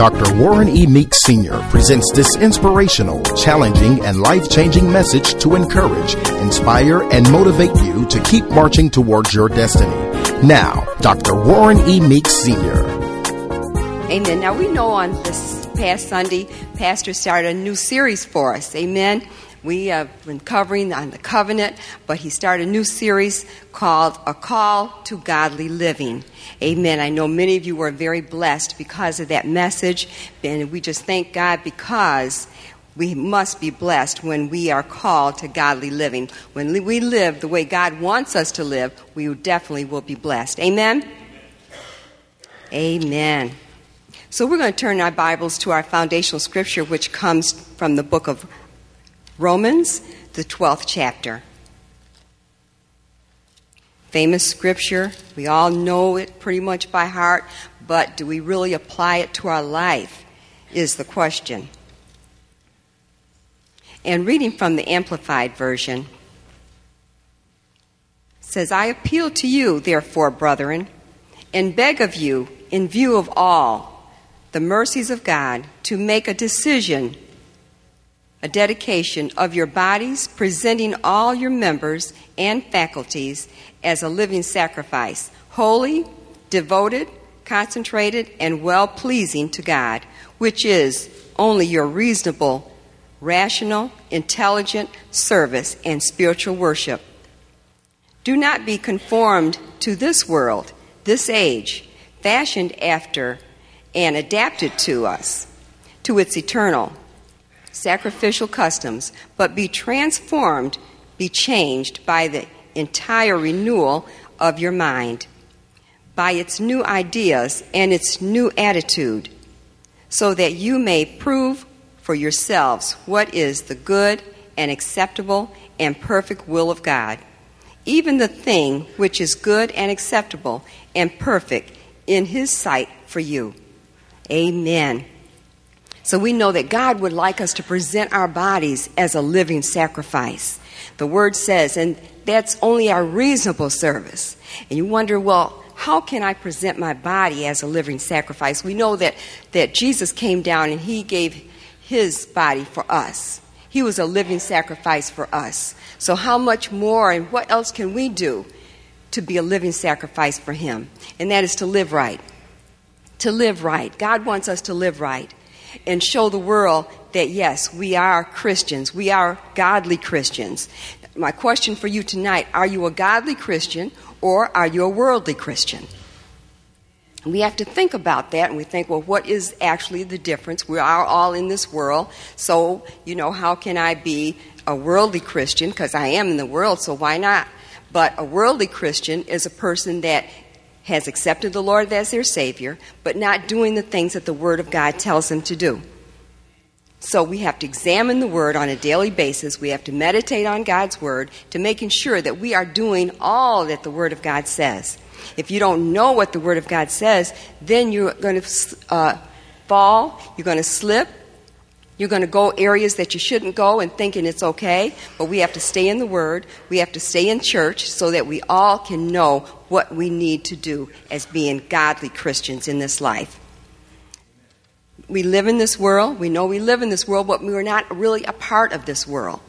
Dr. Warren E. Meeks Sr. presents this inspirational, challenging, and life-changing message to encourage, inspire, and motivate you to keep marching towards your destiny. Now, Dr. Warren E. Meeks Sr. Amen. Now, we know on this past Sunday, Pastor started a new series for us. Amen. We have been covering on the covenant, but he started a new series called A Call to Godly Living. Amen. I know many of you were very blessed because of that message, and we just thank God because we must be blessed when we are called to godly living. When we live the way God wants us to live, we definitely will be blessed. Amen? Amen. So we're going to turn our Bibles to our foundational scripture, which comes from the book of Romans, the 12th chapter. Famous scripture. We all know it pretty much by heart, but do we really apply it to our life is the question. And reading from the Amplified Version, says, I appeal to you, therefore, brethren, and beg of you, in view of all the mercies of God, to make a decision, a dedication of your bodies, presenting all your members and faculties as a living sacrifice, holy, devoted, concentrated, and well-pleasing to God, which is only your reasonable, rational, intelligent service and spiritual worship. Do not be conformed to this world, this age, fashioned after and adapted to us, to its eternal sacrificial customs, but be transformed, be changed by the entire renewal of your mind, by its new ideas and its new attitude, so that you may prove for yourselves what is the good and acceptable and perfect will of God, even the thing which is good and acceptable and perfect in His sight for you. Amen. So we know that God would like us to present our bodies as a living sacrifice. The Word says, and that's only our reasonable service. And you wonder, well, how can I present my body as a living sacrifice? We know that Jesus came down and He gave His body for us. He was a living sacrifice for us. So how much more and what else can we do to be a living sacrifice for Him? And that is to live right. To live right. God wants us to live right. And show the world that, yes, we are Christians. We are godly Christians. My question for you tonight, are you a godly Christian or are you a worldly Christian? And we have to think about that, and we think, well, what is actually the difference? We are all in this world, so, how can I be a worldly Christian? Because I am in the world, so why not? But a worldly Christian is a person that has accepted the Lord as their Savior, but not doing the things that the Word of God tells them to do. So we have to examine the Word on a daily basis. We have to meditate on God's Word to making sure that we are doing all that the Word of God says. If you don't know what the Word of God says, then you're going to fall, you're going to slip, you're going to go areas that you shouldn't go and thinking it's okay. But we have to stay in the Word. We have to stay in church so that we all can know what we need to do as being godly Christians in this life. We live in this world. We know we live in this world, but we are not really a part of this world.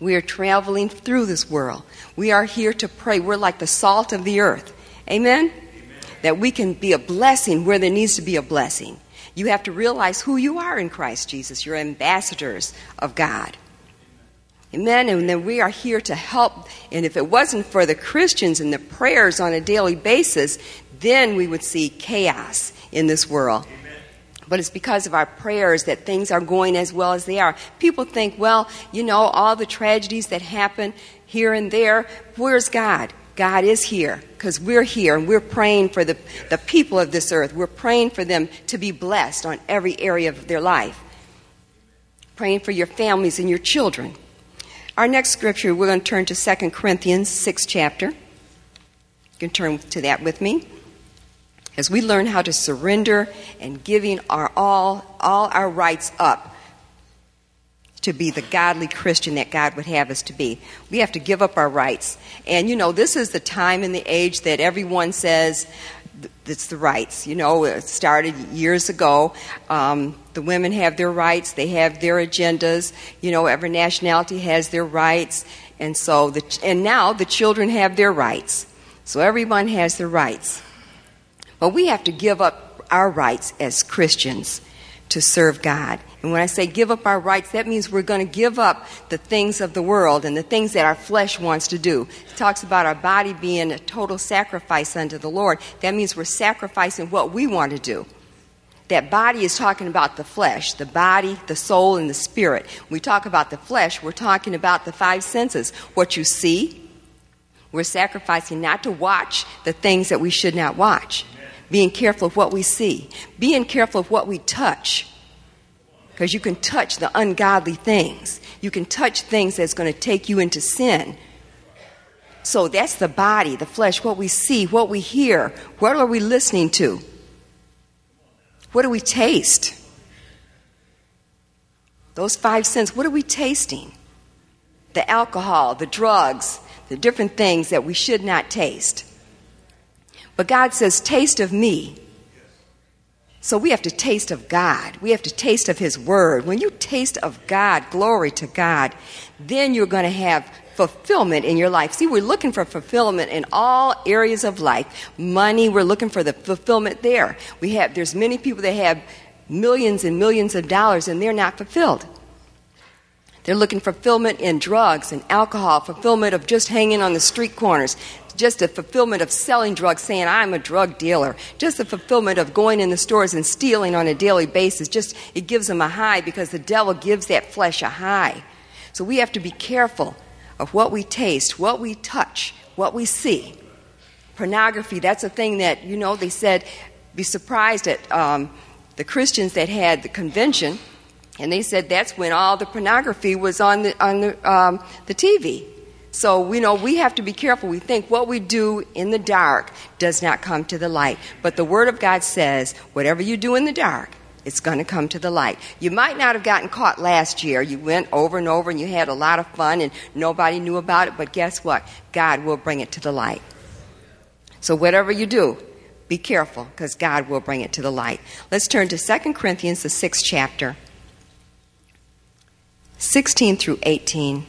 We are traveling through this world. We are here to pray. We're like the salt of the earth. Amen? Amen. That we can be a blessing where there needs to be a blessing. You have to realize who you are in Christ Jesus. You're ambassadors of God. Amen. And then we are here to help. And if it wasn't for the Christians and the prayers on a daily basis, then we would see chaos in this world. Amen. But it's because of our prayers that things are going as well as they are. People think, well, all the tragedies that happen here and there, where's God? God is here because we're here and we're praying for the people of this earth. We're praying for them to be blessed on every area of their life. Praying for your families and your children. Our next scripture, we're going to turn to 2 Corinthians 6th chapter. You can turn to that with me. As we learn how to surrender and giving our all our rights up to be the godly Christian that God would have us to be. We have to give up our rights. And this is the time and the age that everyone says, it's the rights. You know, it started years ago. The women have their rights. They have their agendas. You know, every nationality has their rights. And so, now the children have their rights. So everyone has their rights. But we have to give up our rights as Christians to serve God. And when I say give up our rights, that means we're going to give up the things of the world and the things that our flesh wants to do. It talks about our body being a total sacrifice unto the Lord. That means we're sacrificing what we want to do. That body is talking about the flesh, the body, the soul, and the spirit. When we talk about the flesh, we're talking about the five senses. What you see, we're sacrificing not to watch the things that we should not watch. Being careful of what we see. Being careful of what we touch. Because you can touch the ungodly things. You can touch things that's going to take you into sin. So that's the body, the flesh, what we see, what we hear. What are we listening to? What do we taste? Those five senses, what are we tasting? The alcohol, the drugs, the different things that we should not taste. But God says, taste of me. So we have to taste of God. We have to taste of his word. When you taste of God, glory to God, then you're going to have fulfillment in your life. See, we're looking for fulfillment in all areas of life. Money, we're looking for the fulfillment there. There's many people that have millions and millions of dollars and they're not fulfilled. They're looking for fulfillment in drugs and alcohol, fulfillment of just hanging on the street corners, just the fulfillment of selling drugs, saying, I'm a drug dealer, just the fulfillment of going in the stores and stealing on a daily basis. Just, it gives them a high because the devil gives that flesh a high. So we have to be careful of what we taste, what we touch, what we see. Pornography, that's a thing that, you know, they said, be surprised at the Christians that had the convention. And they said that's when all the pornography was on the TV. So, you know, we have to be careful. We think what we do in the dark does not come to the light. But the Word of God says, whatever you do in the dark, it's going to come to the light. You might not have gotten caught last year. You went over and over and you had a lot of fun and nobody knew about it. But guess what? God will bring it to the light. So whatever you do, be careful because God will bring it to the light. Let's turn to 2 Corinthians, the 6th chapter. 16 through 18.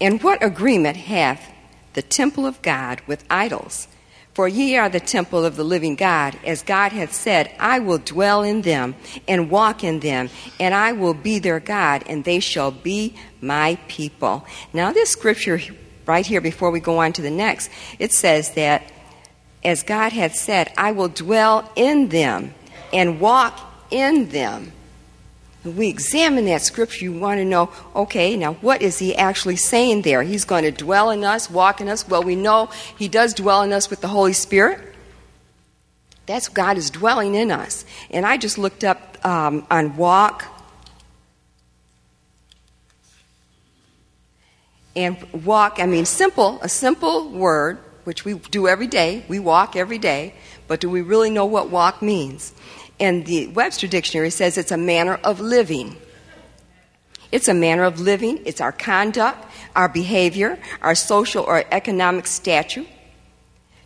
And what agreement hath the temple of God with idols? For ye are the temple of the living God, as God hath said, I will dwell in them and walk in them, and I will be their God, and they shall be my people. Now this scripture right here, before we go on to the next, it says that, as God hath said, I will dwell in them and walk in them. When we examine that scripture, you want to know, okay, now what is he actually saying there? He's going to dwell in us, walk in us. Well, we know he does dwell in us with the Holy Spirit. That's God is dwelling in us. And I just looked up on walk. And walk, I mean simple, a simple word, which we do every day. We walk every day. But do we really know what walk means? And the Webster Dictionary says it's a manner of living. It's a manner of living. It's our conduct, our behavior, our social or economic stature.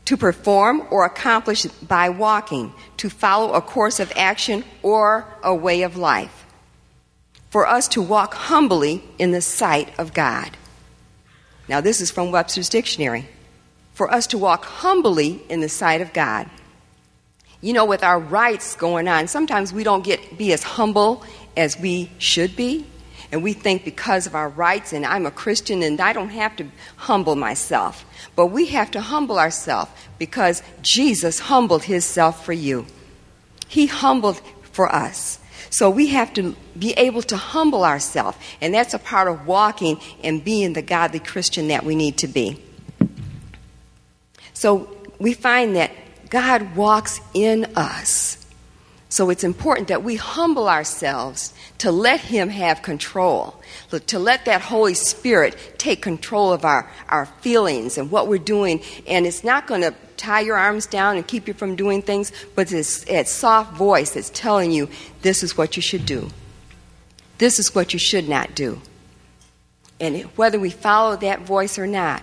To perform or accomplish by walking. To follow a course of action or a way of life. For us to walk humbly in the sight of God. Now this is from Webster's Dictionary. For us to walk humbly in the sight of God. You know, with our rights going on, sometimes we don't be as humble as we should be. And we think because of our rights, and I'm a Christian, and I don't have to humble myself. But we have to humble ourselves because Jesus humbled himself for you. He humbled for us. So we have to be able to humble ourselves. And that's a part of walking and being the godly Christian that we need to be. So we find that God walks in us. So it's important that we humble ourselves to let him have control, to let that Holy Spirit take control of our feelings and what we're doing. And it's not going to tie your arms down and keep you from doing things, but it's that soft voice that's telling you this is what you should do. This is what you should not do. And whether we follow that voice or not,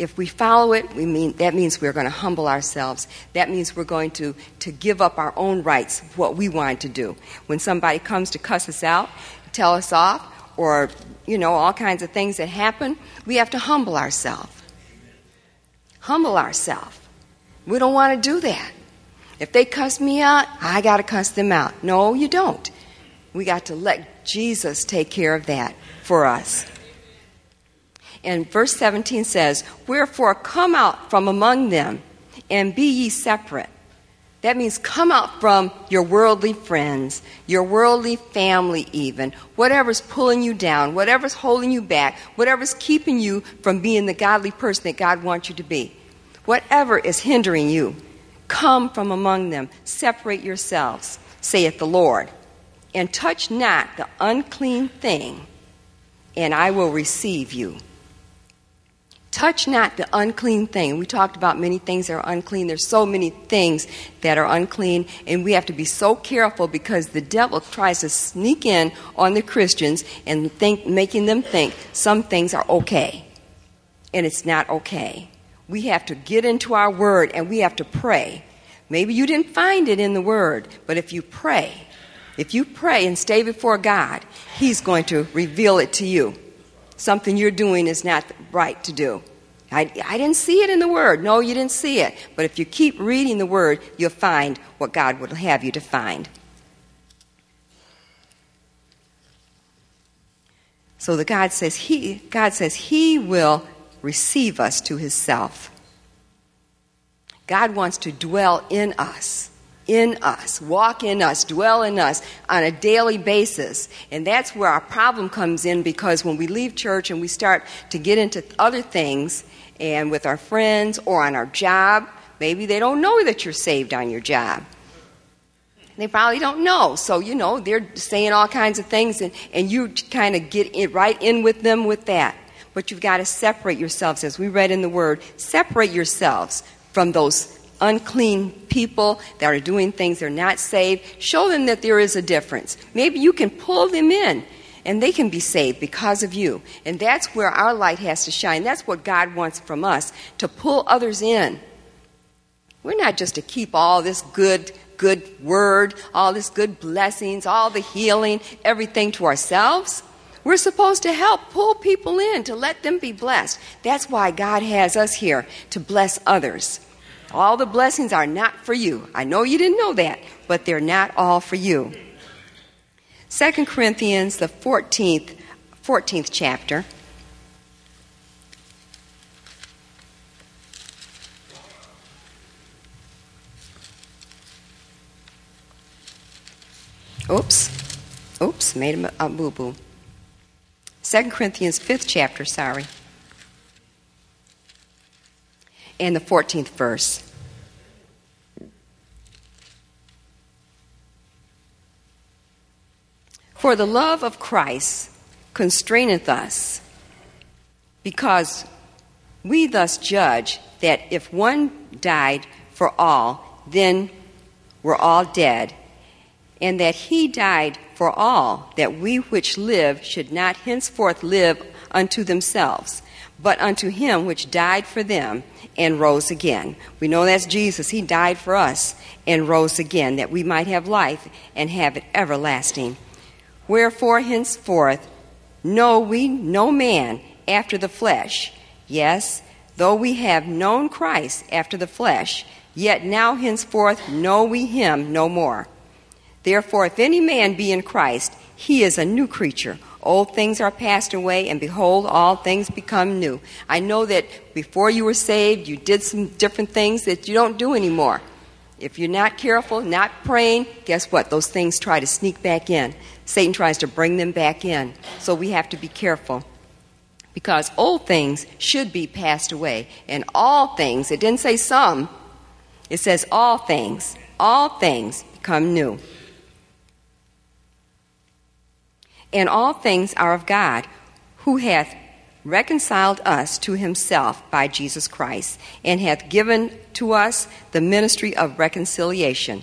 If we follow it, that means we're going to humble ourselves. That means we're going to give up our own rights, what we want to do. When somebody comes to cuss us out, tell us off, or, all kinds of things that happen, we have to humble ourselves. Humble ourselves. We don't want to do that. If they cuss me out, I got to cuss them out. No, you don't. We got to let Jesus take care of that for us. And verse 17 says, "Wherefore come out from among them, and be ye separate." That means come out from your worldly friends, your worldly family even, whatever's pulling you down, whatever's holding you back, whatever's keeping you from being the godly person that God wants you to be. Whatever is hindering you, come from among them, separate yourselves, saith the Lord, and touch not the unclean thing, and I will receive you. Touch not the unclean thing. We talked about many things that are unclean. There's so many things that are unclean, and we have to be so careful because the devil tries to sneak in on the Christians and making them think some things are okay, and it's not okay. We have to get into our word, and we have to pray. Maybe you didn't find it in the word, but if you pray and stay before God, He's going to reveal it to you. Something you're doing is not right to do. I didn't see it in the Word. No, you didn't see it. But if you keep reading the Word, you'll find what God would have you to find. So God says He will receive us to Himself. God wants to dwell in us, walk in us, dwell in us on a daily basis. And that's where our problem comes in, because when we leave church and we start to get into other things and with our friends or on our job, maybe they don't know that you're saved on your job. They probably don't know. So, they're saying all kinds of things and you kind of get in, right in with them with that. But you've got to separate yourselves, as we read in the Word, separate yourselves from those unclean people that are doing things they're not saved. Show them that there is a difference. Maybe you can pull them in and they can be saved because of you. And that's where our light has to shine. That's what God wants from us, to pull others in. We're not just to keep all this good word, all this good blessings, all the healing, everything to ourselves. We're supposed to help pull people in, to let them be blessed. That's why God has us here, to bless others. All the blessings are not for you. I know you didn't know that, but they're not all for you. 2 Corinthians, the 14th chapter. Oops, made a boo-boo. 2 Corinthians, 5th chapter, sorry. And the 14th verse. For the love of Christ constraineth us, because we thus judge that if one died for all, then were all dead, and that he died for all, that we which live should not henceforth live unto themselves, but unto him which died for them and rose again. We know that's Jesus. He died for us and rose again, that we might have life and have it everlasting. Wherefore henceforth know we no man after the flesh. Yes, though we have known Christ after the flesh, yet now henceforth know we him no more. Therefore, if any man be in Christ, he is a new creature. Old things are passed away, and behold, all things become new. I know that before you were saved, you did some different things that you don't do anymore. If you're not careful, not praying, guess what? Those things try to sneak back in. Satan tries to bring them back in. So we have to be careful, because old things should be passed away. And all things, it didn't say some, it says all things become new. And all things are of God, who hath reconciled us to himself by Jesus Christ, and hath given to us the ministry of reconciliation,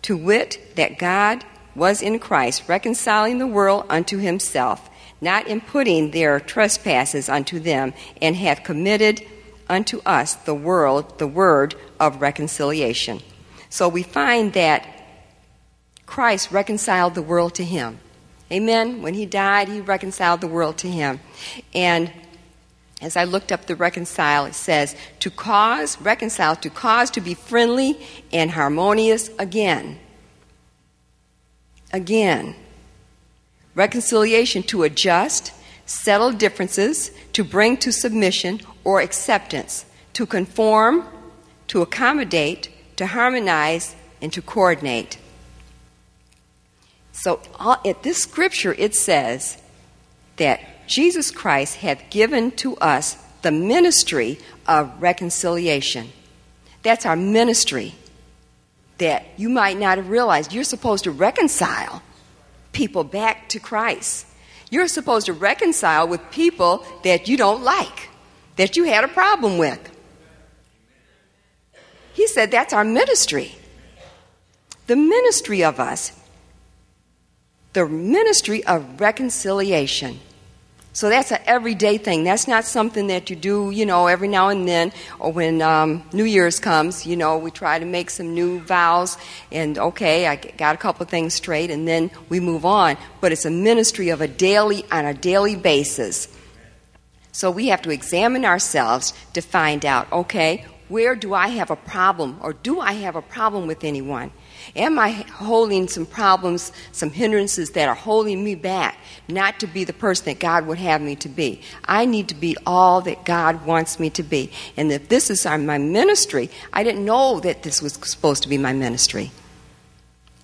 to wit, that God was in Christ, reconciling the world unto himself, not imputing their trespasses unto them, and hath committed unto us the world, the word of reconciliation. So we find that Christ reconciled the world to him. Amen. When he died, he reconciled the world to him. And as I looked up the reconcile, it says, to cause, reconcile, to cause to be friendly and harmonious again. Again. Reconciliation, to adjust, settle differences, to bring to submission or acceptance, to conform, to accommodate, to harmonize, and to coordinate. So at this scripture, it says that Jesus Christ hath given to us the ministry of reconciliation. That's our ministry that you might not have realized. You're supposed to reconcile people back to Christ. You're supposed to reconcile with people that you don't like, that you had a problem with. He said that's our ministry. The ministry of us. The ministry of reconciliation. So that's an everyday thing. That's not something that you do, you know, every now and then, or when New Year's comes, you know, we try to make some new vows, and okay, I got a couple of things straight, and then we move on. But it's a ministry of on a daily basis. So we have to examine ourselves to find out, okay, where do I have a problem, or do I have a problem with anyone? Am I holding some problems, some hindrances that are holding me back, not to be the person that God would have me to be? I need to be all that God wants me to be. And if this is my ministry, I didn't know that this was supposed to be my ministry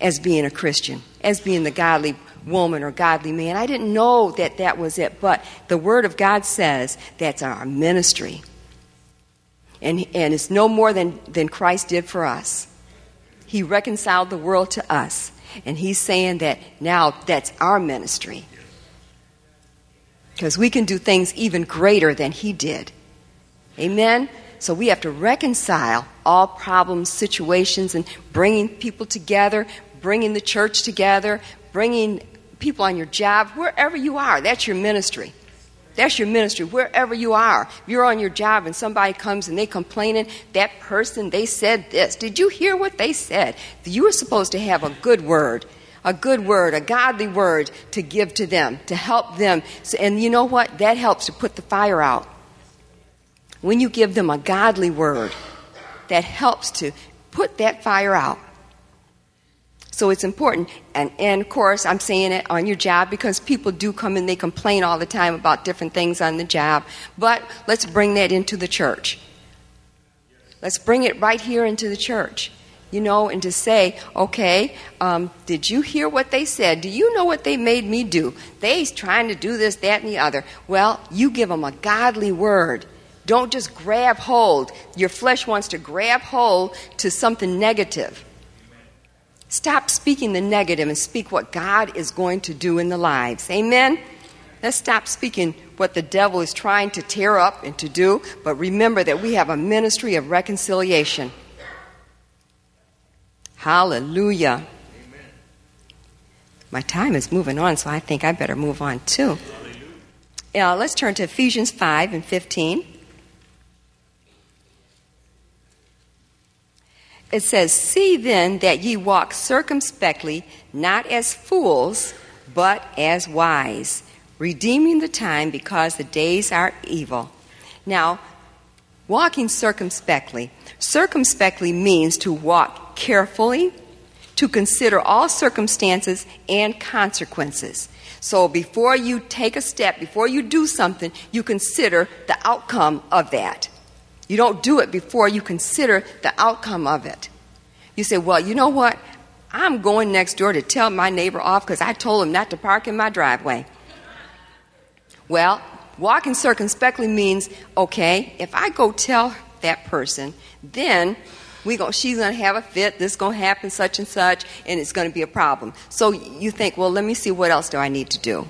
as being a Christian, as being the godly woman or godly man. I didn't know that that was it, but the Word of God says that's our ministry. And it's no more than Christ did for us. He reconciled the world to us. And he's saying that now that's our ministry. Because we can do things even greater than he did. Amen? So we have to reconcile all problems, situations, and bringing people together, bringing the church together, bringing people on your job, wherever you are. That's your ministry. That's your ministry, wherever you are. If you're on your job and somebody comes and they complaining, that person, they said this. Did you hear what they said? You were supposed to have a good word, a godly word to give to them, to help them. And you know what? That helps to put the fire out. When you give them a godly word, that helps to put that fire out. So it's important, and of course, I'm saying it on your job because people do come and they complain all the time about different things on the job, but let's bring that into the church. Let's bring it right here into the church, you know, and to say, okay, did you hear what they said? Do you know what they made me do? They're trying to do this, that, and the other. Well, you give them a godly word. Don't just grab hold. Your flesh wants to grab hold to something negative. Stop speaking the negative and speak what God is going to do in the lives. Amen? Let's stop speaking what the devil is trying to tear up and to do, but remember that we have a ministry of reconciliation. Hallelujah. Amen. My time is moving on, so I think I better move on too. Yeah, let's turn to Ephesians 5 and 15. It says, see then that ye walk circumspectly, not as fools, but as wise, redeeming the time because the days are evil. Now, walking circumspectly. Circumspectly means to walk carefully, to consider all circumstances and consequences. So before you take a step, before you do something, you consider the outcome of that. You don't do it before you consider the outcome of it. You say, well, you know what? I'm going next door to tell my neighbor off because I told him not to park in my driveway. Well, walking circumspectly means, okay, if I go tell that person, then she's going to have a fit, this is going to happen, such and such, and it's going to be a problem. So you think, well, let me see, what else do I need to do?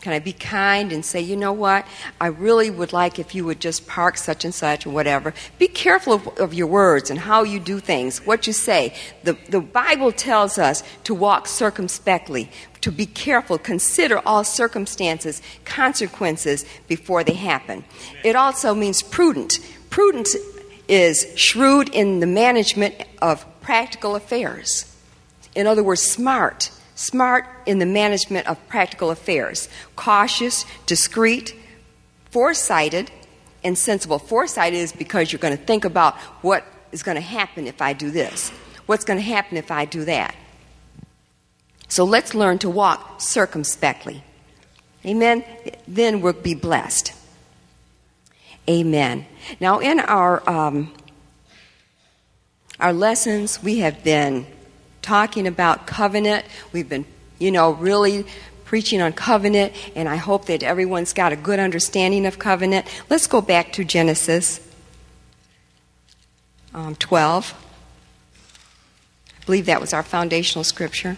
Can I be kind and say, you know what, I really would like if you would just park such and such or whatever. Be careful of your words and how you do things, what you say. The Bible tells us to walk circumspectly, to be careful, consider all circumstances, consequences before they happen. It also means prudent. Prudent is shrewd in the management of practical affairs. In other words, smart. Smart in the management of practical affairs, cautious, discreet, foresighted, and sensible. Foresight is because you're going to think about what is going to happen if I do this, what's going to happen if I do that. So let's learn to walk circumspectly. Amen? Then we'll be blessed. Amen. Now in our lessons, we have been talking about covenant. We've been, really preaching on covenant, and I hope that everyone's got a good understanding of covenant. Let's go back to Genesis 12. I believe that was our foundational scripture.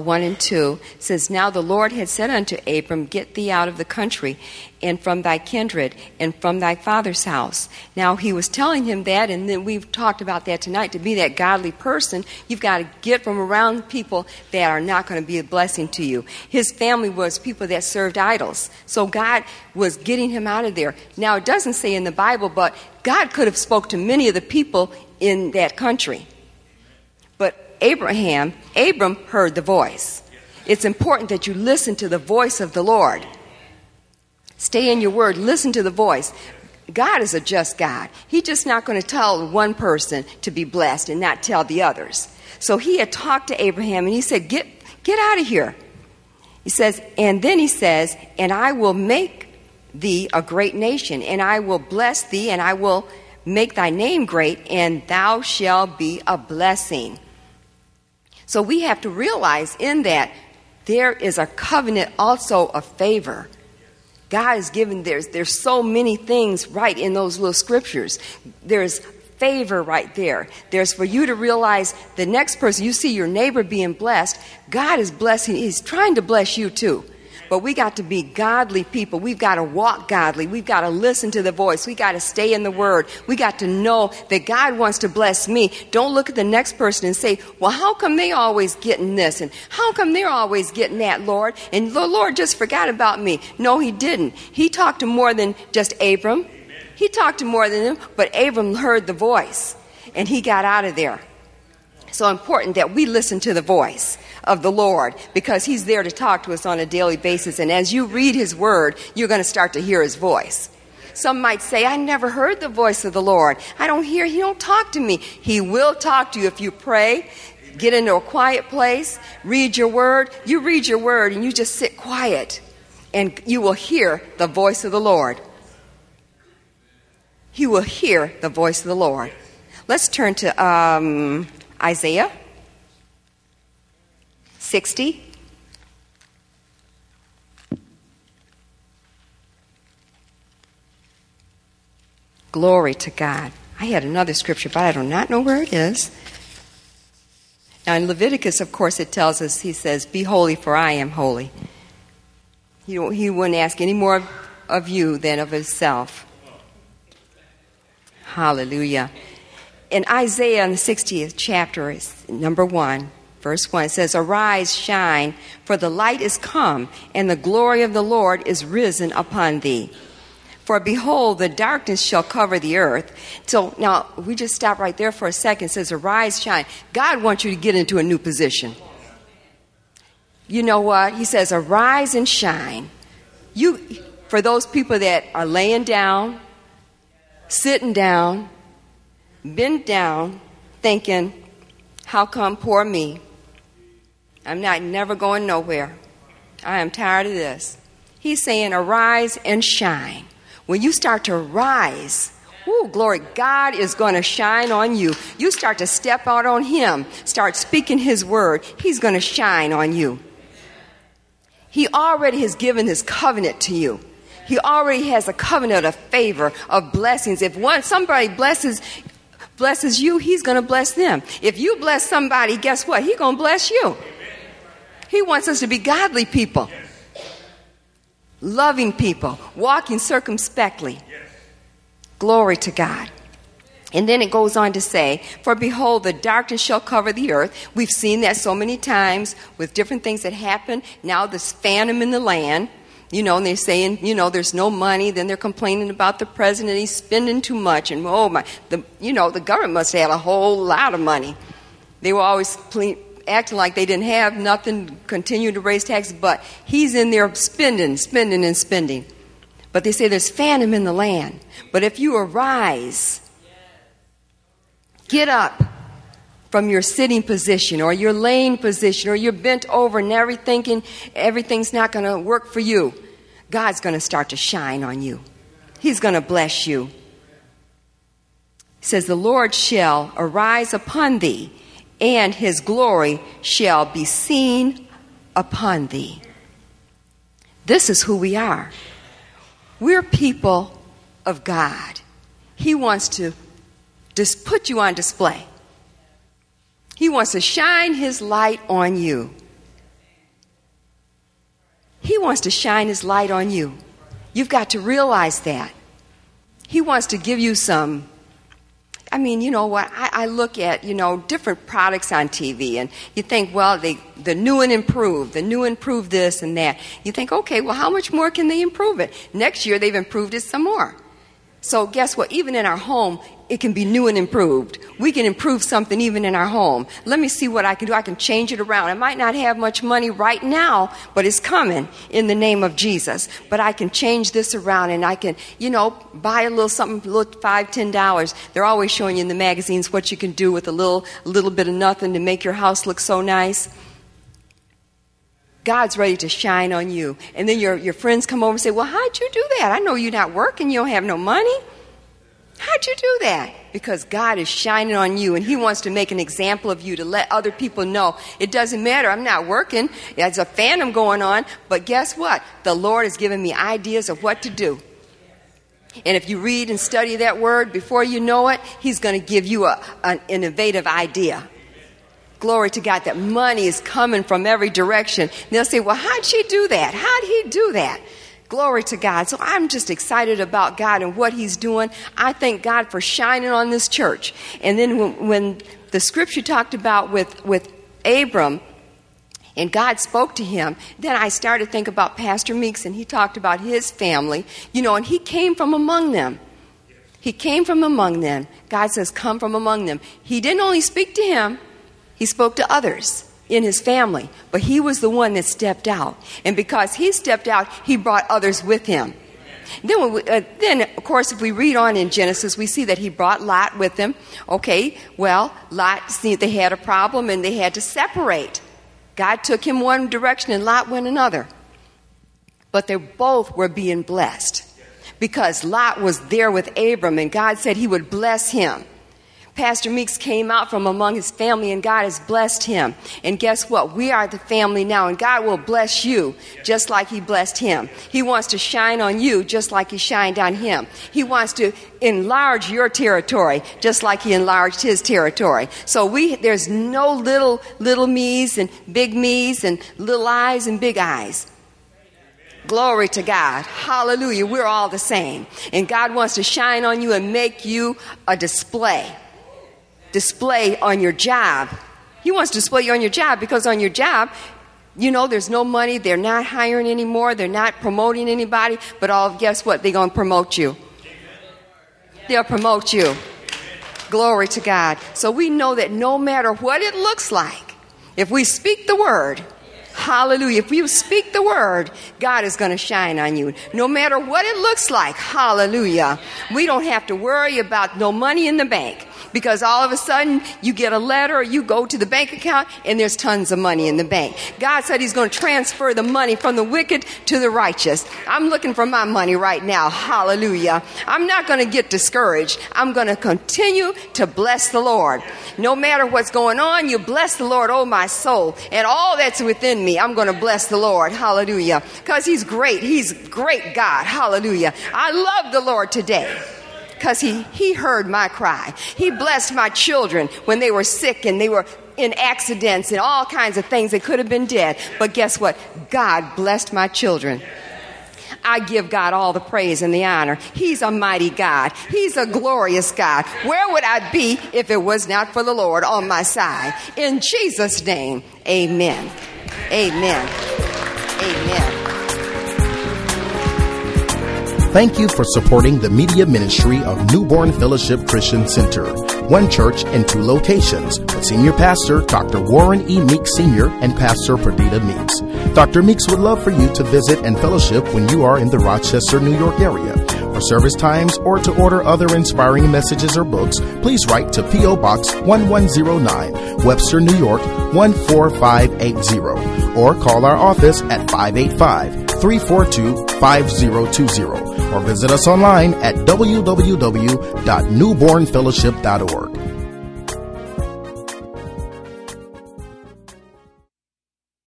One and two says, Now the Lord had said unto Abram, Get thee out of the country, and from thy kindred, and from thy father's house. Now he was telling him that, and then we've talked about that tonight. To be that godly person, you've got to get from around people that are not going to be a blessing to you. His family was people that served idols. So God was getting him out of there. Now it doesn't say in the Bible, but God could have spoke to many of the people in that country. Abram heard the voice. It's important that you listen to the voice of the Lord. Stay in your word. Listen to the voice. God is a just God. He's just not going to tell one person to be blessed and not tell the others. So he had talked to Abraham, and he said, Get out of here. He says, and then he says, and I will make thee a great nation, and I will bless thee, and I will make thy name great, and thou shalt be a blessing. So we have to realize in that there is a covenant also of favor. God is giving, there's so many things right in those little scriptures. There's favor right there. There's for you to realize the next person, you see your neighbor being blessed, God is blessing, he's trying to bless you too. But we got to be godly people. We've got to walk godly. We've got to listen to the voice. We got to stay in the word. We got to know that God wants to bless me. Don't look at the next person and say, well, how come they always getting this? And how come they're always getting that, Lord? And the Lord just forgot about me. No, he didn't. He talked to more than just Abram. He talked to more than him, but Abram heard the voice and he got out of there. So important that we listen to the voice of the Lord, because he's there to talk to us on a daily basis. And as you read his word, you're going to start to hear his voice. Some might say, I never heard the voice of the Lord. I don't hear, he don't talk to me. He will talk to you if you pray, get into a quiet place, read your word. You read your word and you just sit quiet and you will hear the voice of the Lord. You will hear the voice of the Lord. Let's turn to Isaiah 60. Glory to God. I had another scripture, but I do not know where it is. Now in Leviticus, of course, it tells us, he says, be holy for I am holy. He wouldn't ask any more of you than of himself. Hallelujah. In Isaiah, in the 60th chapter, it's number 1. Verse 1 says, Arise, shine, for the light is come, and the glory of the Lord is risen upon thee. For behold, the darkness shall cover the earth. So now, we just stop right there for a second. It says, Arise, shine. God wants you to get into a new position. You know what? He says, Arise and shine. You, for those people that are laying down, sitting down, bent down, thinking, how come poor me? I'm not never going nowhere. I am tired of this. He's saying, arise and shine. When you start to rise, woo, glory, God is going to shine on you. You start to step out on him, start speaking his word. He's going to shine on you. He already has given his covenant to you. He already has a covenant of favor, of blessings. If somebody blesses you, he's going to bless them. If you bless somebody, guess what? He's going to bless you. He wants us to be godly people, loving people, walking circumspectly. Glory to God. And then it goes on to say, for behold, the darkness shall cover the earth. We've seen that so many times with different things that happen. Now this famine in the land, and they're saying, there's no money. Then they're complaining about the president. He's spending too much. And, the government must have had a whole lot of money. They were always acting like they didn't have nothing, continue to raise taxes. But he's in there spending. But they say there's famine in the land. But if you arise... Get up from your sitting position or your laying position, or you're bent over and everything's not going to work for you. God's going to start to shine on you. He's going to bless you. It says, the Lord shall arise upon thee, and his glory shall be seen upon thee. This is who we are. We're people of God. He wants to just put you on display. He wants to shine his light on you. He wants to shine his light on you. You've got to realize that. He wants to give you some... I look at, different products on TV, and you think, well, the new and improved this and that. You think, okay, well, how much more can they improve it? Next year, they've improved it some more. So guess what? Even in our home... It can be new and improved. We can improve something even in our home. Let me see what I can do. I can change it around. I might not have much money right now, but it's coming in the name of Jesus. But I can change this around, and I can, buy a little something, $5, $10. They're always showing you in the magazines what you can do with a little bit of nothing to make your house look so nice. God's ready to shine on you. And then your friends come over and say, well, how'd you do that? I know you're not working. You don't have no money. How'd you do that? Because God is shining on you, and he wants to make an example of you to let other people know. It doesn't matter. I'm not working. There's a phantom going on. But guess what? The Lord has given me ideas of what to do. And if you read and study that word, before you know it, he's going to give you an innovative idea. Glory to God that money is coming from every direction. And they'll say, well, how'd she do that? How'd he do that? Glory to God. So I'm just excited about God and what he's doing. I thank God for shining on this church. And then when the scripture talked about with Abram, and God spoke to him, then I started to think about Pastor Meeks, and he talked about his family, and he came from among them. He came from among them. God says, come from among them. He didn't only speak to him, he spoke to others in his family, but he was the one that stepped out, and because he stepped out, he brought others with him. Then, of course, if we read on in Genesis, we see that he brought Lot with him. Okay, well, Lot, they had a problem, and they had to separate. God took him one direction, and Lot went another. But they both were being blessed because Lot was there with Abram, and God said he would bless him. Pastor Meeks came out from among his family, and God has blessed him. And guess what? We are the family now, and God will bless you just like he blessed him. He wants to shine on you just like he shined on him. He wants to enlarge your territory just like he enlarged his territory. So there's no little me's and big me's and little eyes and big eyes. Glory to God. Hallelujah. We're all the same. And God wants to shine on you and make you a display. Display on your job. He wants to display you on your job because on your job, there's no money. They're not hiring anymore. They're not promoting anybody. But guess what? They're going to promote you. They'll promote you. Glory to God. So we know that no matter what it looks like, if we speak the word, hallelujah, if you speak the word, God is going to shine on you. No matter what it looks like, hallelujah. We don't have to worry about no money in the bank. because all of a sudden you get a letter or you go to the bank account and there's tons of money in the bank. God said he's going to transfer the money from the wicked to the righteous. I'm looking for my money right now. Hallelujah. I'm not going to get discouraged. I'm going to continue to bless the Lord. No matter what's going on, you bless the Lord, oh my soul, and all that's within me. I'm going to bless the Lord. Hallelujah. Because he's great. He's great God. Hallelujah. I love the Lord today. Because he heard my cry. He blessed my children when they were sick and they were in accidents and all kinds of things that could have been dead. But guess what? God blessed my children. I give God all the praise and the honor. He's a mighty God. He's a glorious God. Where would I be if it was not for the Lord on my side? In Jesus' name, amen. Amen. Amen. Thank you for supporting the media ministry of Newborn Fellowship Christian Center, one church in two locations, with Senior Pastor Dr. Warren E. Meeks Sr. and Pastor Perdita Meeks. Dr. Meeks would love for you to visit and fellowship when you are in the Rochester, New York area. For service times or to order other inspiring messages or books, please write to P.O. Box 1109, Webster, New York 14580, or call our office at 585-342-5020. Or visit us online at www.newbornfellowship.org.